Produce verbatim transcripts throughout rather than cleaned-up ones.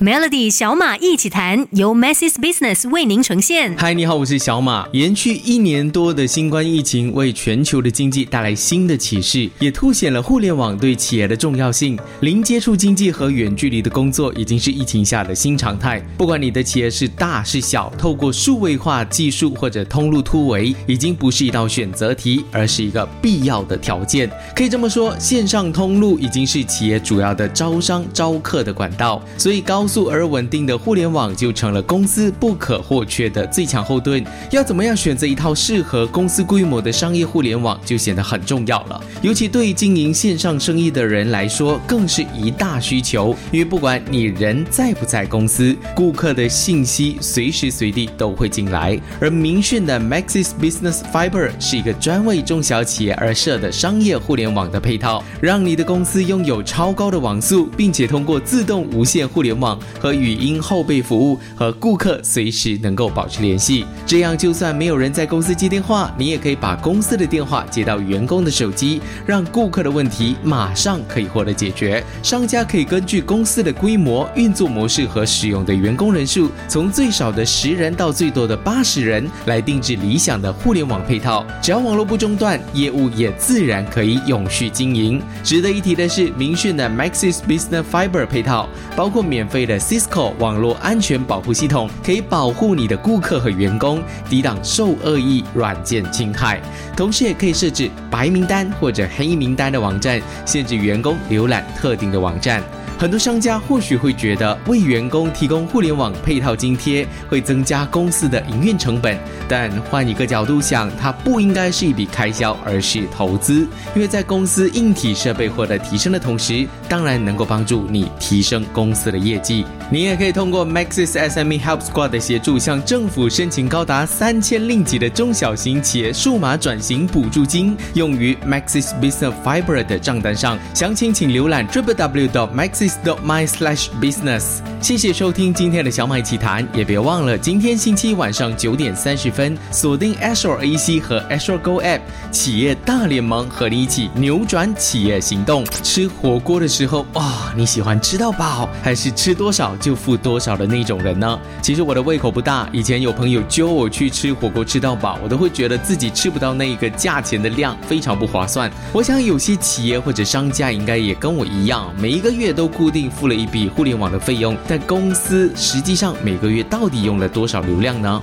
Melody 小马一起谈，由 Messi's Business 为您呈现。嗨，你好，我是小马。延续一年多的新冠疫情，为全球的经济带来新的启示，也凸显了互联网对企业的重要性。零接触经济和远距离的工作已经是疫情下的新常态。不管你的企业是大是小，透过数位化技术或者通路突围，已经不是一道选择题，而是一个必要的条件。可以这么说，线上通路已经是企业主要的招商招客的管道，所以高速而稳定的互联网就成了公司不可或缺的最强后盾。要怎么样选择一套适合公司规模的商业互联网就显得很重要了，尤其对经营线上生意的人来说更是一大需求。因为不管你人在不在公司，顾客的信息随时随地都会进来。而明讯的 Maxis Business Fibre 是一个专为中小企业而设的商业互联网的配套，让你的公司拥有超高的网速，并且通过自动无线互联网和语音后备服务和顾客随时能够保持联系。这样就算没有人在公司接电话，你也可以把公司的电话接到员工的手机，让顾客的问题马上可以获得解决。商家可以根据公司的规模、运作模式和使用的员工人数，从最少的十人到最多的八十人来定制理想的互联网配套。只要网络不中断，业务也自然可以永续经营。值得一提的是，明讯的 Maxis Business Fibre 配套包括免费的 Cisco 网络安全保护系统，可以保护你的顾客和员工，抵挡受恶意软件侵害。同时也可以设置白名单或者黑名单的网站，限制员工浏览特定的网站。很多商家或许会觉得为员工提供互联网配套津贴会增加公司的营运成本，但换一个角度想，它不应该是一笔开销，而是投资。因为在公司硬体设备获得提升的同时，当然能够帮助你提升公司的业绩。你也可以通过 Maxis S M E Help Squad 的协助，向政府申请高达三千令吉的中小型企业数码转型补助金，用于 Maxis Business Fibre 的账单上。详情请浏览 double-u double-u double-u dot maxis dot my slash business。 谢谢收听今天的小马一起谈，也别忘了今天星期晚上九点三十分锁定 Azure A C 和 Azure Go App 企业大联盟，和你一起扭转企业行动。吃火锅的时候，哇、哦，你喜欢吃到饱还是吃多少就付多少的那种人呢？其实我的胃口不大，以前有朋友揪我去吃火锅吃到饱，我都会觉得自己吃不到那个价钱的量，非常不划算。我想有些企业或者商家应该也跟我一样，每一个月都固定付了一笔互联网的费用，但公司实际上每个月到底用了多少流量呢？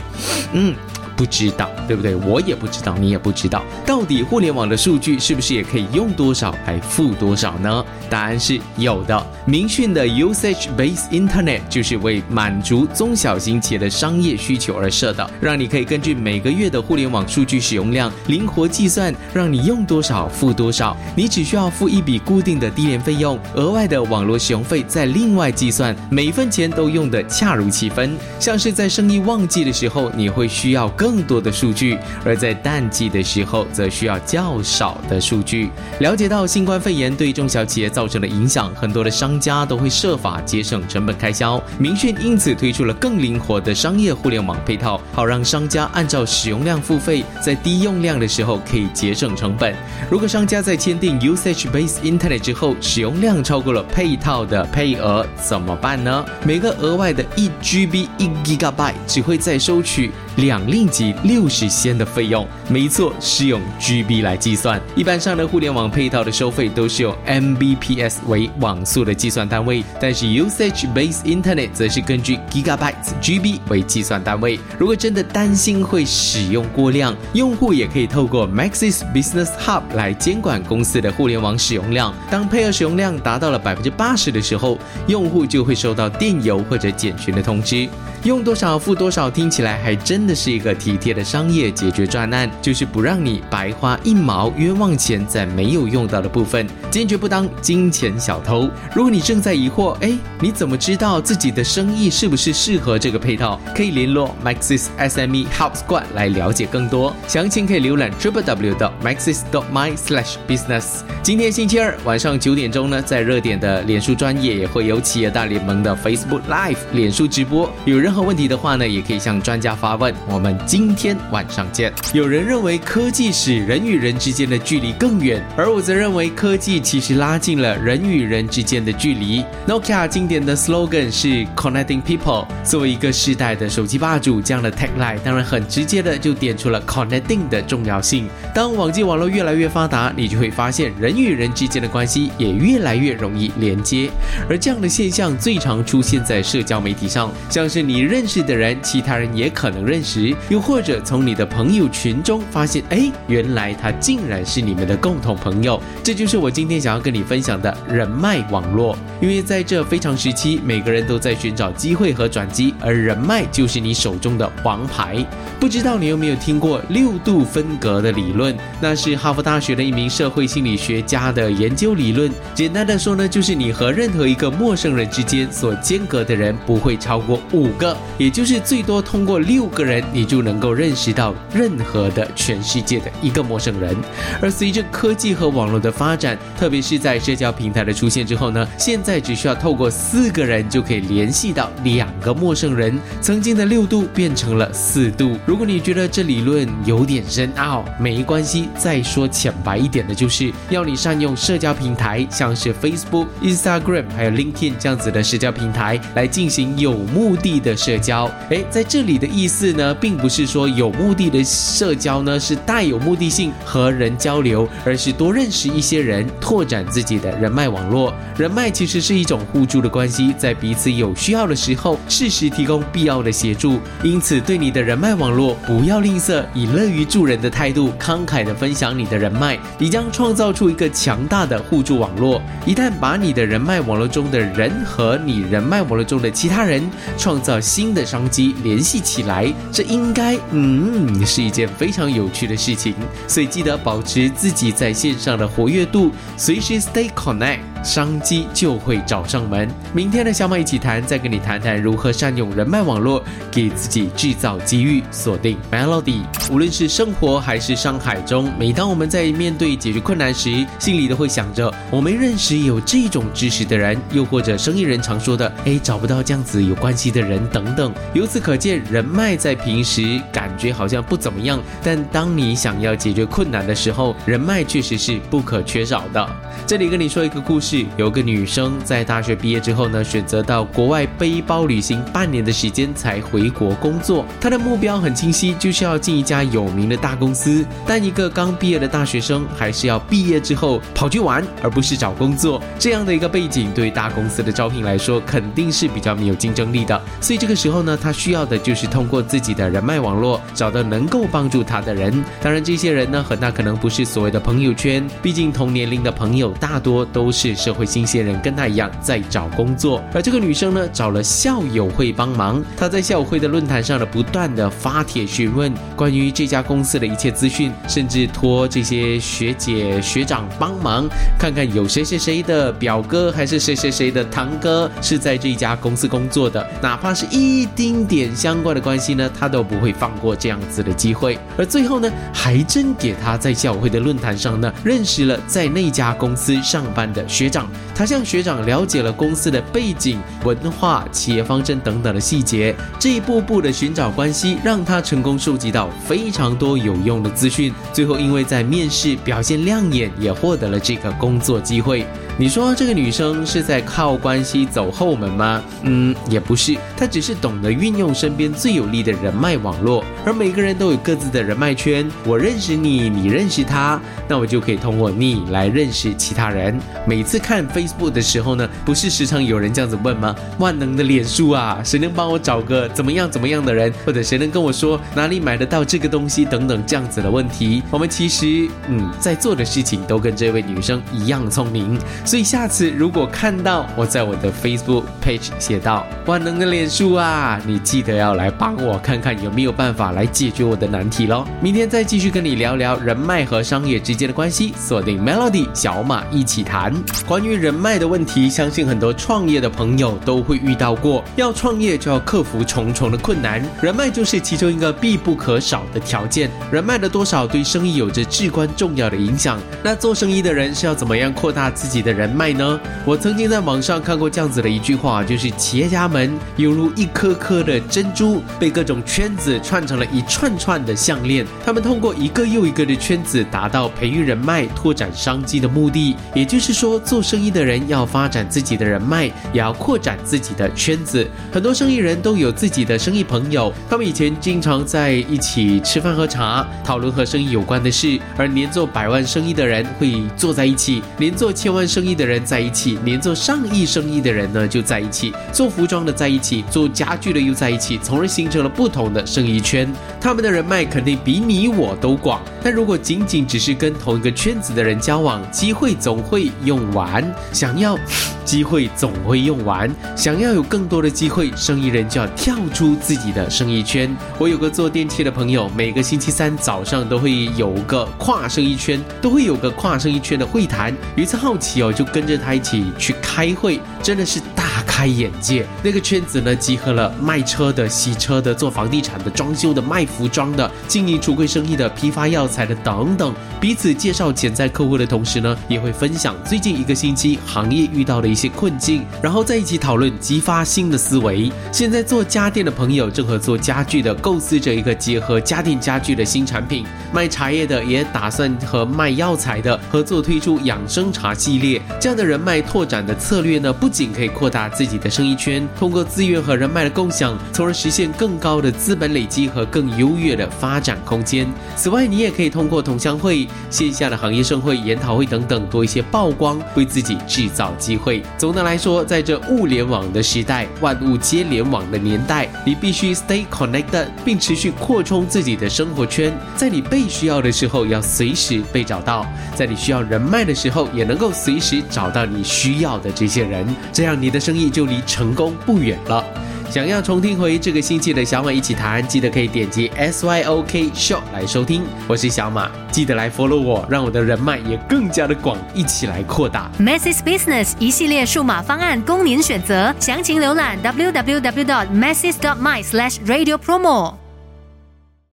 嗯，不知道，对不对？我也不知道，你也不知道，到底互联网的数据是不是也可以用多少来付多少呢？答案是有的。明讯的 Usage Based Internet 就是为满足中小型企业的商业需求而设的，让你可以根据每个月的互联网数据使用量灵活计算，让你用多少付多少。你只需要付一笔固定的低廉费用，额外的网络使用费再另外计算，每分钱都用得恰如其分。像是在生意旺季的时候，你会需要更更多的数据，而在淡季的时候则需要较少的数据。了解到新冠肺炎对中小企业造成的影响，很多的商家都会设法节省成本开销。明讯因此推出了更灵活的商业互联网配套，好让商家按照使用量付费，在低用量的时候可以节省成本。如果商家在签订 Usage Based Internet 之后，使用量超过了配套的配额怎么办呢？每个额外的 一 G B 一 G B 只会再收取两令及六十仙的费用，没错，是用 G B 来计算。一般上的互联网配套的收费都是用 M B P S 为网速的计算单位，但是 Usage Based Internet 则是根据 Gigabytes G B 为计算单位。如果真的担心会使用过量，用户也可以透过 Maxis Business Hub 来监管公司的互联网使用量。当配额使用量达到了 百分之八十 的时候，用户就会收到电邮或者简讯的通知。用多少付多少听起来还真的是一个体贴的商业解决专案，就是不让你白花一毛冤枉钱在没有用到的部分，坚决不当金钱小偷。如果你正在疑惑，哎，你怎么知道自己的生意是不是适合这个配套？可以联络 Maxis S M E Help Squad 来了解更多，详情可以浏览 double-u double-u double-u dot maxis dot my slash business。 今天星期二晚上九点钟呢，在热点的脸书专页也会有企业大联盟的 Facebook Live 脸书直播，有任何何问题的话呢，也可以向专家发问。我们今天晚上见。有人认为科技使人与人之间的距离更远，而我则认为科技其实拉近了人与人之间的距离。 Nokia 经典的 slogan 是 Connecting People， 作为一个世代的手机霸主，这样的 tagline 当然很直接的就点出了 Connecting 的重要性。当网际网络越来越发达，你就会发现人与人之间的关系也越来越容易连接，而这样的现象最常出现在社交媒体上，像是你认识的人，其他人也可能认识，又或者从你的朋友群中发现，哎，原来他竟然是你们的共同朋友。这就是我今天想要跟你分享的人脉网络。因为在这非常时期，每个人都在寻找机会和转机，而人脉就是你手中的王牌。不知道你有没有听过六度分隔的理论？那是哈佛大学的一名社会心理学家的研究理论。简单的说呢，就是你和任何一个陌生人之间所间隔的人不会超过五个，也就是最多通过六个人，你就能够认识到任何的全世界的一个陌生人。而随着科技和网络的发展，特别是在社交平台的出现之后呢，现在只需要透过四个人就可以联系到两个陌生人，曾经的六度变成了四度。如果你觉得这理论有点深奥，没关系，再说浅白一点的就是要你善用社交平台，像是 Facebook、Instagram 还有 LinkedIn 这样子的社交平台来进行有目的的社交。诶，在这里的意思呢，并不是说有目的的社交呢是带有目的性和人交流，而是多认识一些人，拓展自己的人脉网络。人脉其实是一种互助的关系，在彼此有需要的时候适时提供必要的协助。因此对你的人脉网络不要吝啬，以乐于助人的态度慷慨地分享你的人脉，你将创造出一个强大的互助网络。一旦把你的人脉网络中的人和你人脉网络中的其他人创造新的商机联系起来，这应该嗯是一件非常有趣的事情。所以记得保持自己在线上的活跃度，随时 stay connect， 商机就会找上门。明天的小马一起谈，再跟你谈谈如何善用人脉网络给自己制造机遇。锁定 Melody。 无论是生活还是商海中，每当我们在面对解决困难时，心里都会想着我没认识有这种知识的人，又或者生意人常说的哎，找不到这样子有关系的人等等。由此可见，人脉在平时感觉好像不怎么样，但当你想要解决困难的时候，人脉确实是不可缺少的。这里跟你说一个故事，有个女生在大学毕业之后呢，选择到国外背包旅行半年的时间才回国工作。她的目标很清晰，就是要进一家有名的大公司。但一个刚毕业的大学生还是要毕业之后跑去玩，而不是找工作，这样的一个背景对大公司的招聘来说肯定是比较没有竞争力的。所以这个时候呢，她需要的就是通过自己的人脉网络找到能够帮助她的人。当然这些人呢，很大可能不是所谓的朋友圈，毕竟同年龄的朋友大多都是社会新鲜人，跟她一样在找工作。而这个女生呢，找了校友会帮忙，她在校友会的论坛上呢，不断的发帖询问关于这家公司的一切资讯，甚至托这些学姐学长帮忙看看有谁谁谁的表哥还是谁谁谁的堂哥是在这家公司工作的，哪怕是一丁点相关的关系呢，她都不会放过这样子的机会。而最后呢，还真给她在校友会的论坛上呢，认识了在那家公司上班的学长。她向学长了解了公司的背景、文化、企业方针等等的细节，这一步步的寻找关系，让她成功收集到非常多有用的资讯。最后因为在面试表现亮眼，也获得了这个工作机会。你说这个女生是在靠关系走后门吗？嗯，也不是，她只是懂得运用身边最有利的人脉网络。而每个人都有各自的人脉圈，我认识你，你认识他，那我就可以通过你来认识其他人。每次看 Facebook 的时候呢，不是时常有人这样子问吗？万能的脸书啊，谁能帮我找个怎么样怎么样的人，或者谁能跟我说哪里买得到这个东西等等这样子的问题。我们其实嗯在做的事情都跟这位女生一样聪明。所以下次如果看到我在我的 Facebook page 写到万能的脸书啊，你记得要来帮我看看有没有办法来解决我的难题咯。明天再继续跟你聊聊人脉和商业之间的关系，锁定 Melody 小马一起谈。关于人脉的问题，相信很多创业的朋友都会遇到过，要创业就要克服重重的困难，人脉就是其中一个必不可少的条件。人脉的多少对生意有着至关重要的影响。那做生意的人是要怎么样扩大自己的人脉呢？我曾经在网上看过这样子的一句话，就是企业家们犹如一颗颗的珍珠，被各种圈子串成了一串串的项链，他们通过一个又一个的圈子达到培育人脉、拓展商机的目的。也就是说，做生意的人要发展自己的人脉，也要扩展自己的圈子。很多生意人都有自己的生意朋友，他们以前经常在一起吃饭喝茶，讨论和生意有关的事。而年做百万生意的人会坐在一起，年做千万生意的人在一起，年做上亿生意的人呢就在一起，做服装的在一起，做家具的又在一起，从而形成了不同的生意圈。他们的人脉肯定比你我都广，但如果仅仅只是跟同一个圈子的人交往，机会总会用完。想要机会总会用完，想要有更多的机会，生意人就要跳出自己的生意圈。我有个做电器的朋友，每个星期三早上都会有个跨生意圈，都会有个跨生意圈的会谈。有一次好奇哦，就跟着他一起去开会，真的是大开眼界。那个圈子呢，集合了卖车的、洗车的、做房地产的、装修的、卖服装的、经营橱柜生意的、批发药材的等等，彼此介绍潜在客户的同时呢，也会分享最近一个星期行业遇到的一些困境，然后在一起讨论，激发新的思维。现在做家电的朋友正和做家具的构思着一个结合家电家具的新产品，卖茶叶的也打算和卖药材的合作推出养生茶系列。这样的人脉拓展的策略呢，不仅可以扩大自己的生意圈，通过资源和人脉的共享，从而实现更高的资本累积和更优越的发展空间。此外，你也可以通过同乡会、线下的行业盛会、研讨会等等多一些曝光，为自己制造机会。总的来说，在这物联网的时代，万物皆联网的年代，你必须 stay connected， 并持续扩充自己的生活圈。在你被需要的时候，要随时被找到；在你需要人脉的时候，也能够随时找到你需要的这些人，这样你的生意就离成功不远了。想要重听回这个星期的小马一起谈，记得可以点击 S Y O K SHOW 来收听。我是小马，记得来 follow 我，让我的人脉也更加的广，一起来扩大。 Maxis Business 一系列数码方案供您选择，详情浏览 w w w dot maxis dot my slash radio promo。